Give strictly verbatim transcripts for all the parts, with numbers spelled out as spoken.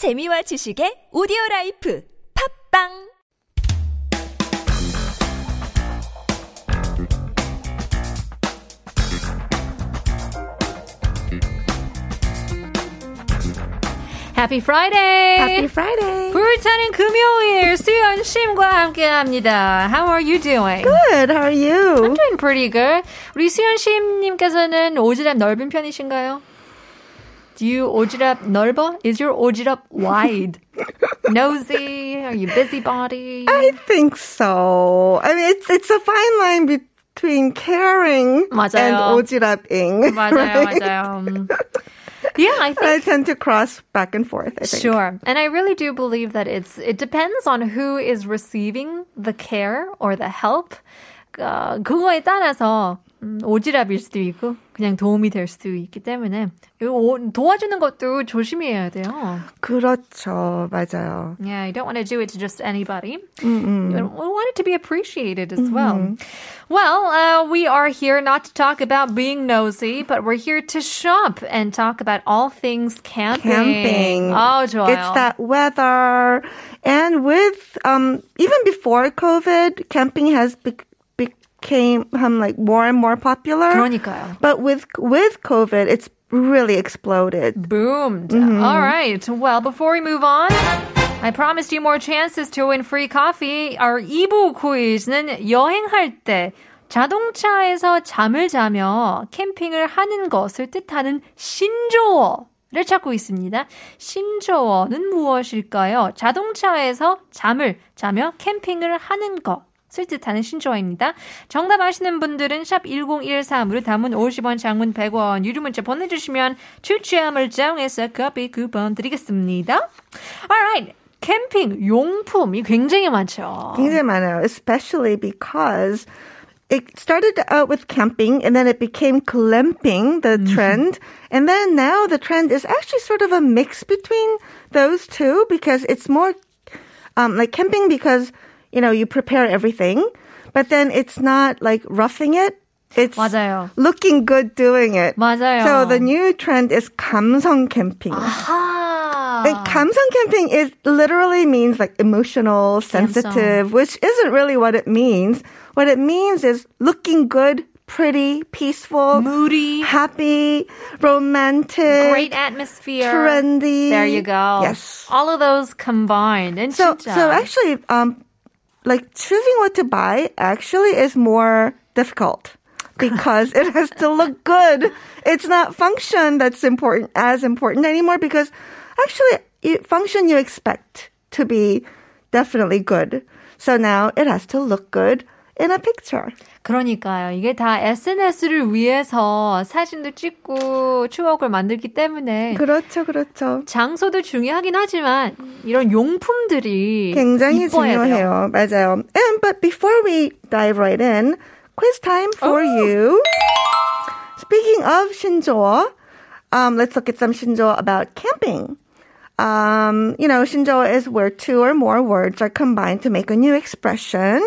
재미와 지식의 오디오라이프 팝빵! Happy Friday! Happy Friday! 불타는 금요일 수연 쉼과 함께합니다. How are you doing? Good. How are you? I'm doing pretty good. 우리 수연 쉼님께서는 오지랖 넓은 편이신가요? Do you 오지랖 넓어? Is your 오지랖 wide? Nosy? Are you busybody? I think so. I mean, it's it's a fine line between caring 맞아요. and 오지랖ing. 맞아요, right? 맞아요. Yeah, I think I tend to cross back and forth. I think. Sure, and I really do believe that it's it depends on who is receiving the care or the help. Uh, 그거에 따라서 음, 오지랖일 수도 있고 그냥 도움이 될 수도 있기 때문에 도와주는 것도 조심해야 돼요. 그렇죠, 맞아요. Yeah, you don't want to do it to just anybody. Mm-hmm. You want it to be appreciated as mm-hmm. well. Well, uh, we are here not to talk about being nosy, but we're here to shop and talk about all things camping. Camping. Oh, 좋아요. It's that weather, and with um, even before COVID, camping has become Came um, like more and more popular. 그러니까요. But with with COVID, it's really exploded. Boomed. Mm-hmm. All right. Well, before we move on, I promised you more chances to win free coffee. Our 이 부 quiz,는 여행할 때 자동차에서 잠을 자며 캠핑을 하는 것을 뜻하는 신조어. 를 찾고 있습니다. 신조어는 무엇일까요? 자동차에서 잠을 자며 캠핑을 하는 것. 쓸 뜻하는 신조어입니다. 정답 아시는 분들은 샵 일공일삼으로 담은 오십 원, 장문 백 원, 유료문자 보내주시면 추첨을 통해서 커피 쿠폰 드리겠습니다. Alright, 캠핑 용품이 굉장히 많죠. 굉장히 많아요. Especially because it started out with camping and then it became glamping, the trend. Mm-hmm. And then now the trend is actually sort of a mix between those two because it's more um, like camping because You know, you prepare everything, but then it's not like roughing it. It's 맞아요. looking good doing it. 맞아요. So the new trend is 감성 캠핑. 아하. And 감성 캠핑 is literally means like emotional, sensitive, 감성. which isn't really what it means. What it means is looking good. Pretty, peaceful, moody, happy, romantic, great atmosphere, trendy. There you go. Yes, all of those combined. And so, 진짜. so actually, um, like choosing what to buy actually is more difficult because it has to look good. It's not function that's important as important anymore because actually, function you expect to be definitely good. So now it has to look good. In a picture. 그러니까요. 이게 다 에스엔에스를 위해서 사진도 찍고 추억을 만들기 때문에. 그렇죠, 그렇죠. 장소도 중요하긴 하지만 이런 용품들이 굉장히 중요해요. 돼요. 맞아요. And but before we dive right in, quiz time for oh. you. Speaking of 신조어, um, let's look at some 신조어 about camping. Um, you know, 신조어 is where two or more words are combined to make a new expression.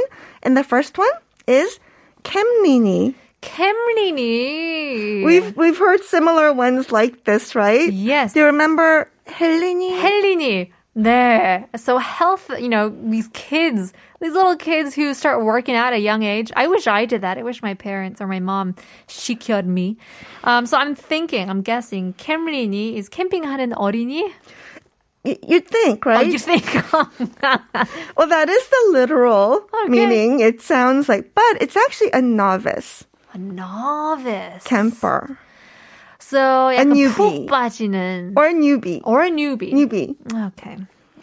And the first one is 캠리니. 캠리니. We've we've heard similar ones like this, right? Yes. Do you remember 헬리니? 헬리니. 네. So health, you know, these kids, these little kids who start working out at a young age. I wish I did that. I wish my parents or my mom 시켰 me. Um, so I'm thinking, I'm guessing, 캠리니 is 캠핑하는 어린이? You'd think, right? Oh, you think. Well, that is the literal okay. meaning. It sounds like, but it's actually a novice. A novice. Camper. So, a newbie. Or a newbie. Or a newbie. Newbie. Okay.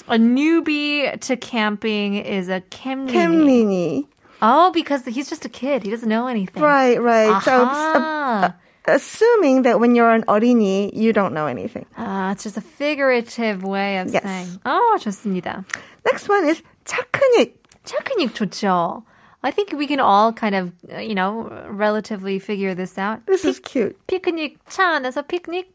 A newbie to camping is a 캠리니. 캠리니. Oh, because he's just a kid. He doesn't know anything. Right, right. Aha. So, uh, uh, assuming that when you're an 어린이, you don't know anything. Ah, uh, it's just a figurative way of yes. saying. Oh, 좋습니다. Next one is 차크닉. 차크닉 좋죠. I think we can all kind of, you know, relatively figure this out. This P- is cute. 피크닉, 차 안에서 피크닉.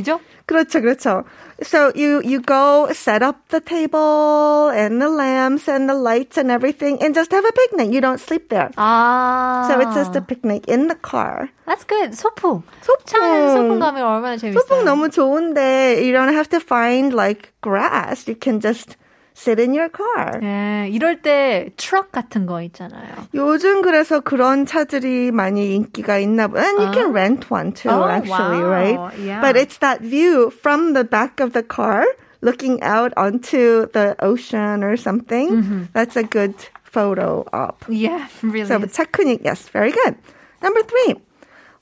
이죠? 그렇죠, 그렇죠. So you you go set up the table and the lamps and the lights and everything and just have a picnic. You don't sleep there. 아. So it's just a picnic in the car. That's good. 소풍. 소풍. 소풍 가면 얼마나 재밌어요. 소풍 너무 좋은데 you don't have to find like grass. You can just sit in your car. 네, 이럴 때 트럭 같은 거 있잖아요. 요즘 그래서 그런 차들이 많이 인기가 있나 봐. And you can rent one too, oh, actually, wow. right? Yeah. But it's that view from the back of the car looking out onto the ocean or something. Mm-hmm. That's a good photo op. Yeah, really. So 차 크닉, yes, very good. Number three,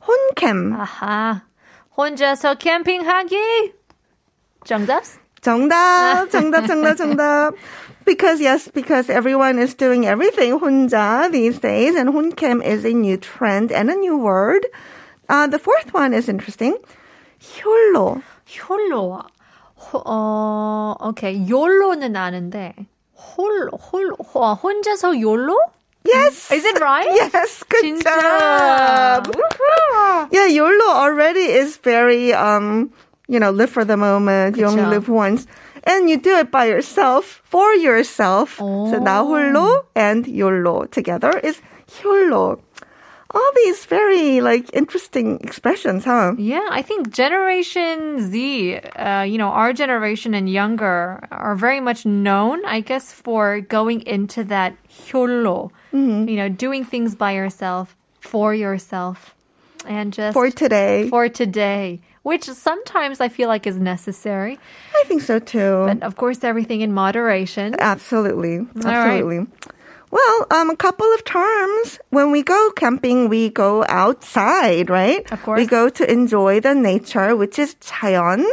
혼캠. 아하, 혼자서 캠핑하기. 정답? 정답, 정답, 정답, 정답. Because, yes, because everyone is doing everything 혼자 these days, and 혼캠 is a new trend and a new word. Uh, the fourth one is interesting. 욜로. 욜로. 어, okay. 욜로는 아는데, 홀, 홀, 혼자서 욜로? Yes. Is it right? Yes. Good 진짜. Job. Yeah, 욜로 already is very, um, you know, live for the moment. 그쵸. You only live once. And you do it by yourself, for yourself. 오. So 나 홀로 and 욜로 together is 욜로. All these very, like, interesting expressions, huh? Yeah, I think Generation Z, uh, you know, our generation and younger are very much known, I guess, for going into that 욜로. Mm-hmm. You know, doing things by yourself, for yourself. And just... For today. For today. Which sometimes I feel like is necessary. I think so too. But of course, everything in moderation. Absolutely. Absolutely. Right. Well, um, a couple of terms. When we go camping, we go outside, right? Of course. We go to enjoy the nature, which is 자연.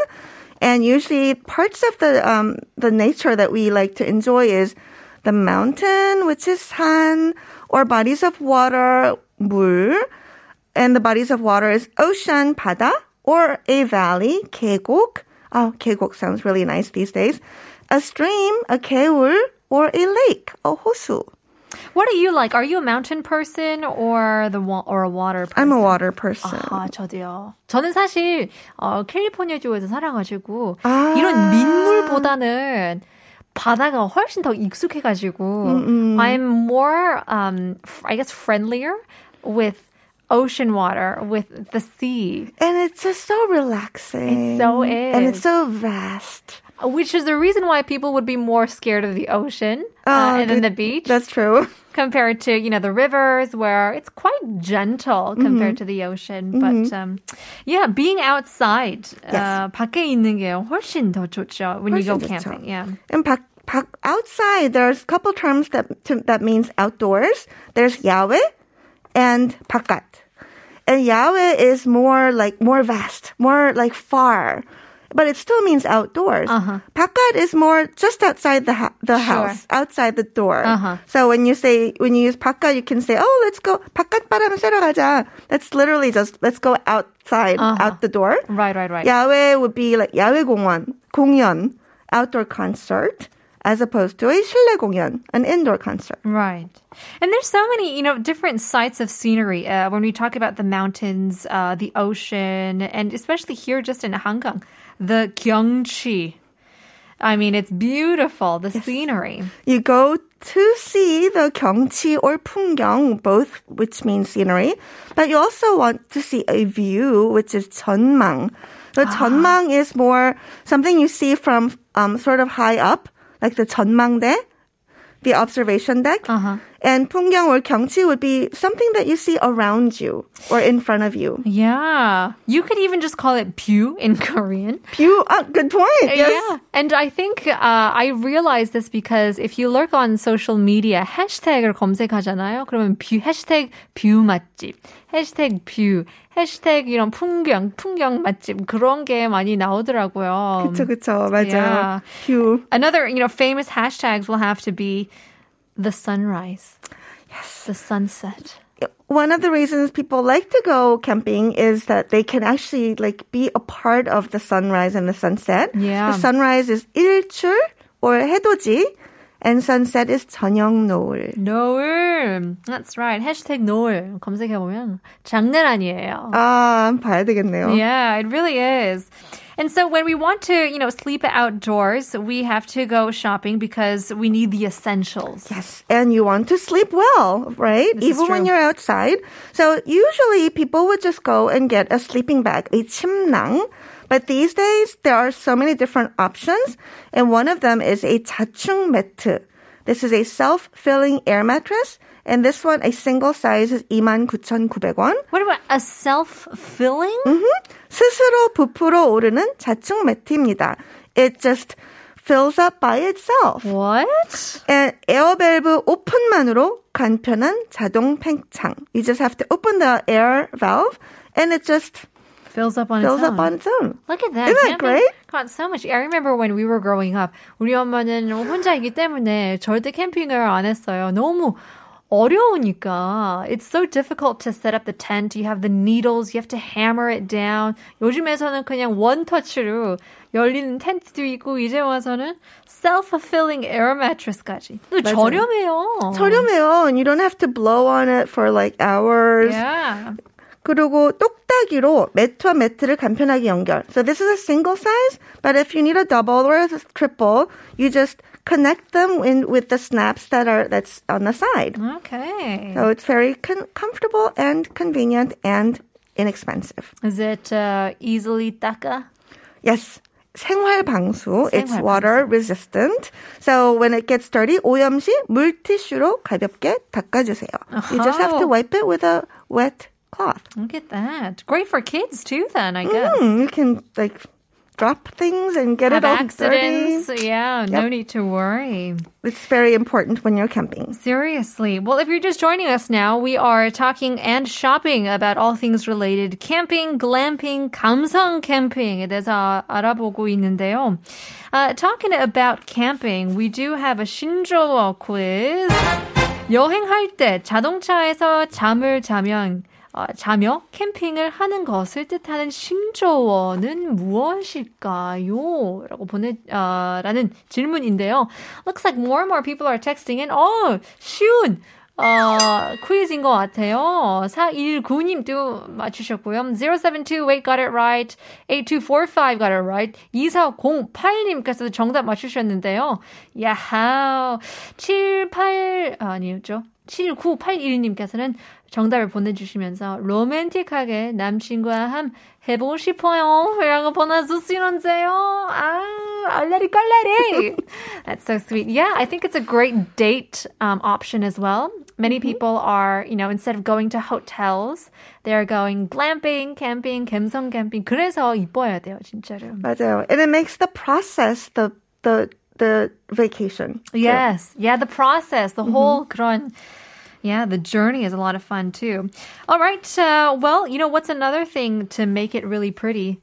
And usually parts of the, um, the nature that we like to enjoy is the mountain, which is 산, or bodies of water, 물. And the bodies of water is ocean, 바다. Or a valley, 계곡. Oh, 계곡 sounds really nice these days. A stream, a 개울, or a lake, a 호수. What are you like? Are you a mountain person or the wa- or a water person? I'm a water person. 아, 저도요. 저는 사실 어, 캘리포니아 주에서 살아가지고 아~ 이런 민물보다는 바다가 훨씬 더 익숙해가지고 음음. I'm more, um, I guess, friendlier with ocean water with the sea. And it's just so relaxing. It so is. And it's so vast. Which is the reason why people would be more scared of the ocean uh, uh, and then the beach. That's true. Compared to, you know, the rivers where it's quite gentle compared mm-hmm. to the ocean. Mm-hmm. But, um, yeah, being outside. Yes. Uh, 밖에 있는 게 훨씬 더 좋죠 when you go 좋죠. Camping. Yeah. And 밖, 밖, outside, there's a couple terms that, to, that means outdoors. There's 야외 and 바깥. And 야외 is more like more vast, more like far, but it still means outdoors. Uh-huh. 바깥 is more just outside the ha- the sure. house, outside the door. Uh-huh. So when you say when you use 바깥, you can say, "Oh, let's go 바깥 바람 쐬러 가자." That's literally just let's go outside, uh-huh. out the door. Right, right, right. 야외 would be like 야외 공원, 공연, outdoor concert. As opposed to a 실내 공연, an indoor concert. Right. And there's so many, you know, different sights of scenery uh, when we talk about the mountains, uh, the ocean, and especially here just in Hangang, the 경치. I mean, it's beautiful, the yes. scenery. You go to see the 경치 or 풍경, both which means scenery, but you also want to see a view, which is 전망. The 전망 is more something you see from um, sort of high up. Like the 전망대, the observation deck, uh-huh. and 풍경 or 경치 would be something that you see around you or in front of you. Yeah. You could even just call it 뷰 in Korean. 뷰, oh, good point. Yes. Yeah. And I think uh, I realized this because if you look on social media, hashtag을 검색하잖아요. 그러면 뷰, hashtag 뷰 맛집, hashtag 뷰, hashtag 이런 풍경, 풍경 맛집 그런 게 많이 나오더라고요. 그쵸, 그쵸. 맞아요. Yeah. 뷰. Another, you know, famous hashtags will have to be the sunrise. Yes. The sunset. One of the reasons people like to go camping is that they can actually like be a part of the sunrise and the sunset. Yeah. The sunrise is 일출 or 해돋이 and sunset is 저녁 노을. 노을. That's right. Hashtag 노을. 검색해보면 장난 아니에요. 아, 봐야 되겠네요. Yeah, it really is. And so when we want to, you know, sleep outdoors, we have to go shopping because we need the essentials. Yes, and you want to sleep well, right? This Even when you're outside. So usually people would just go and get a sleeping bag, a 침낭. But these days, there are so many different options. And one of them is a 자충 매트. This is a self-filling air mattress. And this one, a single size is 이만 구천구백 원. What about a self-filling? Mm-hmm. 스스로 부풀어 오르는 자충 매트입니다. It just fills up by itself. What? And 에어 밸브 오픈만으로 간편한 자동 팽창. You just have to open the air valve and it just fills up on fills its own. Fills up on its own. Look at that. Isn't that great? Got so much. I remember when we were growing up, 우리 엄마는 혼자이기 때문에 절대 캠핑을 안 했어요. 너무 어려우니까. It's so difficult to set up the tent. You have the needles. You have to hammer it down. 요즘에서는 그냥 원 터치로 열리는 텐트도 있고 이제 와서는 self-filling air mattress까지. 저렴해요. 저렴해요. And you don't have to blow on it for like hours. Yeah. 그리고 똑딱이로 매트와 매트를 간편하게 연결. So this is a single size, but if you need a double or a triple, you just connect them in with the snaps that are that's on the side. Okay. So it's very con- comfortable and convenient and inexpensive. Is it uh, easily 닦아? Yes. 생활 방수. It's water resistant. So when it gets dirty, 오염 시 물티슈로 가볍게 닦아주세요. You just have to wipe it with a wet cloth. Look at that. Great for kids too then, I guess. Mm, you can like drop things and get Have it all accidents. dirty. Yeah, yep. No need to worry. It's very important when you're camping. Seriously. Well, if you're just joining us now, we are talking and shopping about all things related. Camping, glamping, 감성 캠핑에 대해서 알아보고 있는데요. Uh, talking about camping, we do have a 신조어 quiz. 여행할 때 자동차에서 잠을 자면 어, 자며 캠핑을 하는 것을 뜻하는 신조어는 무엇일까요? 라고 보내, 어, 라는 질문인데요. Looks like more and more people are texting in. 어, 쉬운 어, 퀴즈인 것 같아요. 사일구님도 맞추셨고요. zero seven two eight got it right. eight two four five got it right. 이사공팔님께서도 정답 맞추셨는데요. 야하. 칠십팔, 아, 아니었죠. 칠구팔일님께서는 정답을 보내주시면서 로맨틱하게 남친과 함 해보고 싶어요. 이라고 보내주시는데요. 아, 알레리 깔레리. That's so sweet. Yeah, I think it's a great date um, option as well. Many people are, you know, instead of going to hotels, they're going glamping, camping, 감성 캠핑. 그래서 이뻐야 돼요, 진짜로. 맞아요. And it makes the process, the, the, the vacation. Yes. Too. Yeah, the process, the mm-hmm. whole 그런... Yeah, the journey is a lot of fun, too. All right. Uh, well, you know, what's another thing to make it really pretty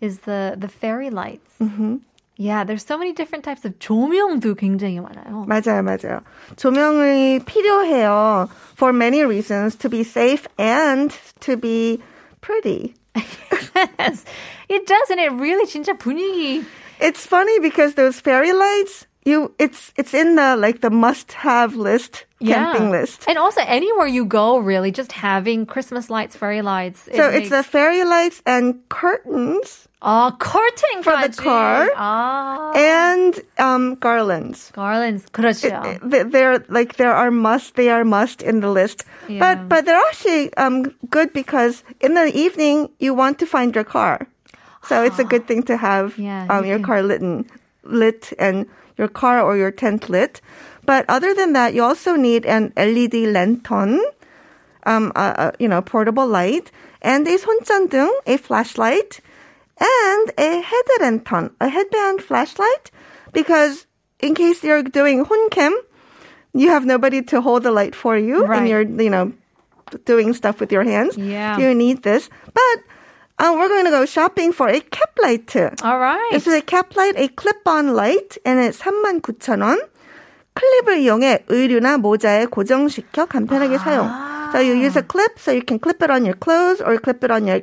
is the, the fairy lights. Mm-hmm. Yeah, there's so many different types of 조명도 굉장히 많아요. 맞아요, 맞아요. 조명이 필요해요 for many reasons, to be safe and to be pretty. Yes, it does, and it really 진짜 분위기. It's funny because those fairy lights... You, it's it's in the like the must-have list, camping yeah. list, and also anywhere you go, really, just having Christmas lights, fairy lights. It so makes... it's the fairy lights and curtains. Oh, curtain for the car oh. and um, garlands. Garlands, 그렇죠. It, they're like there are must. They are must in the list, yeah. but but they're actually um, good because in the evening you want to find your car, so oh. it's a good thing to have yeah, um, you your can... car lit and, lit and. your car or your tent lit. But other than that, you also need an L E D lantern, um, uh, uh, you know, portable light, and a 손전등, a flashlight, and a head lantern, a headband flashlight, because in case you're doing 혼캠, you have nobody to hold the light for you, right. and you're, you know, doing stuff with your hands. Yeah. You need this. But Um, we're going to go shopping for a cap light. All right. This is a cap light, a clip-on light, and it's 삼만 구천 원. 클립을 이용해 의류나 모자에 고정시켜 간편하게 아. 사용. So you use a clip, so you can clip it on your clothes or clip it on your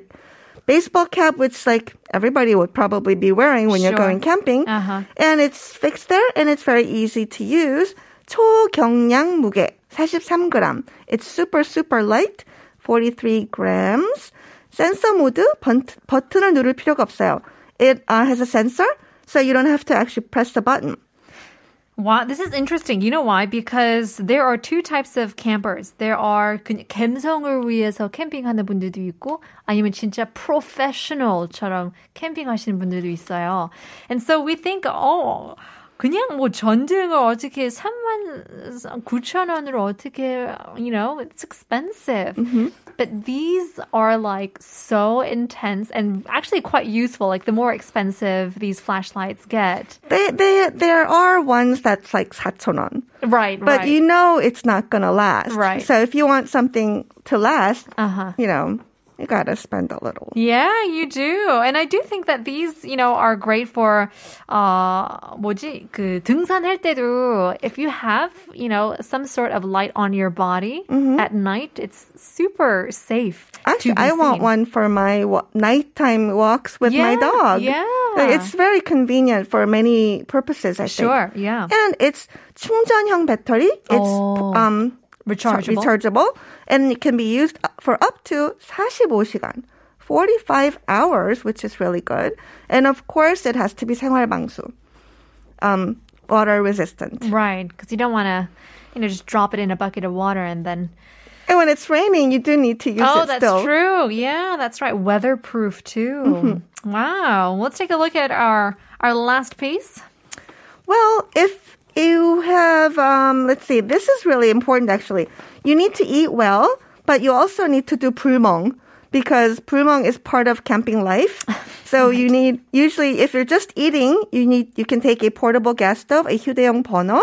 baseball cap, which like everybody would probably be wearing when sure. you're going camping. Uh-huh. And it's fixed there, and it's very easy to use. 초경량 무게, 사십삼 그램. It's super, super light, forty-three grams. 센서 모드, 버튼을 누를 필요가 없어요. it uh, has a sensor, so you don't have to actually press the button. Wow, this is interesting. You know why? Because there are two types of campers. There are 감성을 위해서 캠핑하는 분들도 있고 아니면 진짜 프로페셔널처럼 캠핑하시는 분들도 있어요. And so we think, oh, 그냥 뭐 전등을 어떻게 삼만 구천 원으로 어떻게, you know, it's expensive. Mm-hmm. But these are like so intense and actually quite useful. Like the more expensive these flashlights get. They, they, there are ones that's like 사천 원. Right, right. But you know it's not going to last. Right. So if you want something to last, uh-huh. you know. You gotta spend a little. Yeah, you do. And I do think that these, you know, are great for, uh, 뭐지? 그 등산할 때도 if you have, you know, some sort of light on your body mm-hmm. at night, it's super safe. Actually, I seen. want one for my wa- nighttime walks with yeah, my dog. Yeah. It's very convenient for many purposes, I sure, think. Sure, yeah. And it's 충전형 배터리. It's, oh. um, Rechargeable. rechargeable, and it can be used for up to 사십오 시간, forty-five hours, which is really good. And of course, it has to be 생활방수, um, water resistant. Right, because you don't want to, you know, just drop it in a bucket of water and then. And when it's raining, you do need to use oh, it still. Oh, that's true. Yeah, that's right. Weatherproof too. Mm-hmm. Wow. Let's take a look at our our last piece. Well, if. You have, um, let's see, this is really important actually. You need to eat well, but you also need to do 불멍 because 불멍 is part of camping life. So you need, usually if you're just eating, you need, you can take a portable gas stove, a 휴대용 버너,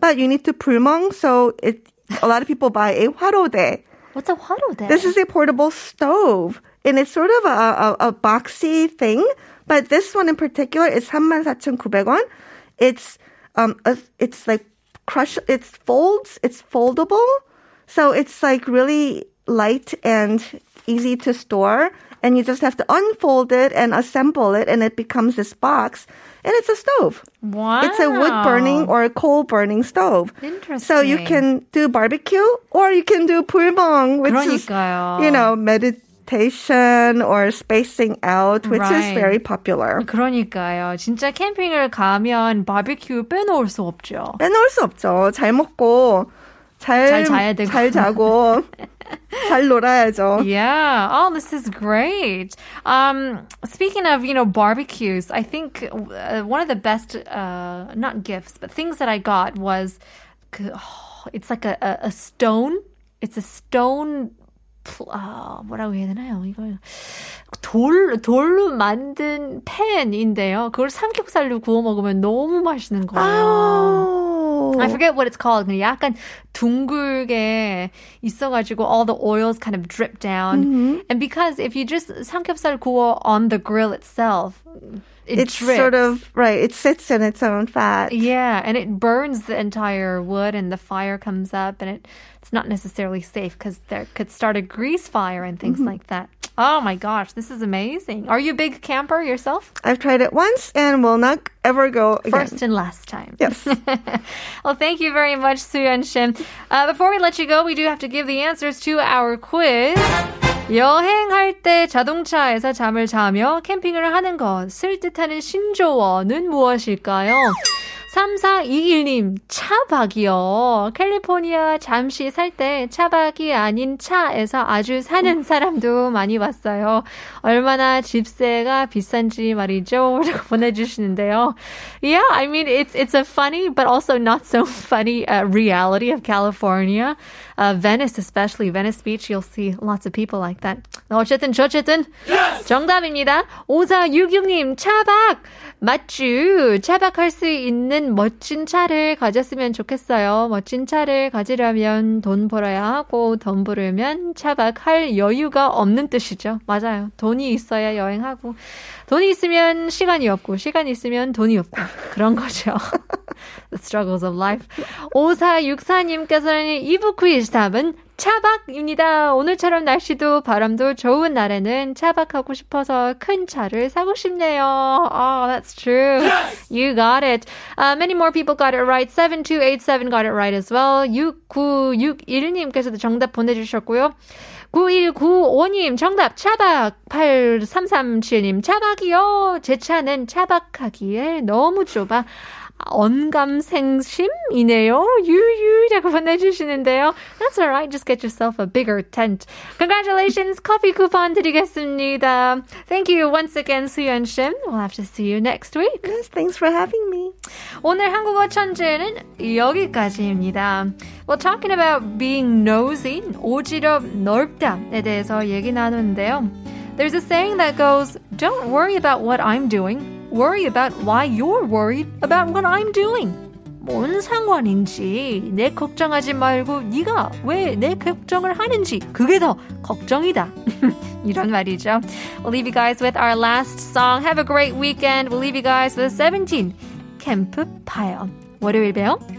but you need to 불멍. So it, a lot of people buy a 화로대. What's a 화로대? This is a portable stove and it's sort of a, a, a boxy thing, but this one in particular is 삼만 사천구백 원. It's, Um, it's like crush. It's folds. It's foldable, so it's like really light and easy to store. And you just have to unfold it and assemble it, and it becomes this box. And it's a stove. Wow! It's a wood burning or a coal burning stove. Interesting. So you can do barbecue, or you can do 불멍, which 그러니까요. is you know meditation. or spacing out, which right. is very popular. 그러니까요. 진짜 캠핑을 가면 바비큐 빼놓을 수 없죠. 빼놓을 수 없죠. 잘 먹고 잘, 잘 자야 되고 잘 자고 잘 놀아야죠. Yeah. Oh, this is great. Um, speaking of, you know, barbecues, I think one of the best, uh, not gifts, but things that I got was oh, it's like a, a stone. It's a stone. 아, 뭐라고 해야 되나요? 이걸 돌, 돌로 만든 팬인데요. 그걸 삼겹살로 구워 먹으면 너무 맛있는 거예요. I forget what it's called. 약간 둥글게 있어가지고 all the oils kind of drip down. Mm-hmm. And because if you just 삼겹살 구워 on the grill itself, it it's drips. sort of, right, it sits in its own fat. Yeah, and it burns the entire wood and the fire comes up and it, it's not necessarily safe because there could start a grease fire and things mm-hmm. like that. Oh my gosh, this is amazing. Are you a big camper yourself? I've tried it once and will not ever go again. First and last time. Yes. Well, thank you very much, Suyeon Shim. Uh, before we let you go, we do have to give the answers to our quiz. 여행할 때 자동차에서 잠을 자며 캠핑을 하는 것을 뜻하는 신조어는 무엇일까요? 삼사이일님, 차박이요. 캘리포니아 잠시 살 때 차박이 아닌 차에서 아주 사는 사람도 많이 봤어요. 얼마나 집세가 비싼지 말이죠. 라고 보내주시는데요. Yeah, I mean, it's, it's a funny but also not so funny uh, reality of California. Uh, Venice especially, Venice Beach, you'll see lots of people like that. 어쨌든 저쨌든 yes! 정답입니다. 오사육육님, 차박! 맞쥬. 차박할 수 있는 멋진 차를 가졌으면 좋겠어요. 멋진 차를 가지려면 돈 벌어야 하고 돈 벌으면 차박할 여유가 없는 뜻이죠. 맞아요. 돈이 있어야 여행하고 돈이 있으면 시간이 없고 시간이 있으면 돈이 없고 그런 거죠. That's struggles of life. 오사육사님께서는 이 부 퀴즈 답은 차박입니다. 오늘처럼 날씨도 바람도 좋은 날에는 차박하고 싶어서 큰 차를 사고 싶네요. Oh, that's true. Yes! You got it. Uh, many more people got it right. seventy-two eighty-seven got it right as well. 육구육일님께서도 정답 보내주셨고요. 구일구오님 정답 차박. 팔삼삼칠님 차박이요. 제 차는 차박하기에 너무 좁아. 언감생심이네요. 유유라고 보내주시는데요. That's alright. Just get yourself a bigger tent. Congratulations. 커피 쿠폰 드리겠습니다. Thank you once again, Suyeon Shim. We'll have to see you next week. Yes, thanks for having me. 오늘 한국어 천재는 여기까지입니다. Well, talking about being nosy, 오지럽 넓다에 대해서 얘기 나누는데요. There's a saying that goes, don't worry about what I'm doing. Worry about why you're worried about what I'm doing. 뭔 상관인지 내 걱정하지 말고 네가 왜 내 걱정을 하는지 그게 더 걱정이다. 이런 말이죠. We'll leave you guys with our last song. Have a great weekend. We'll leave you guys with seventeen. 캠프파이어. 월요일 봬요.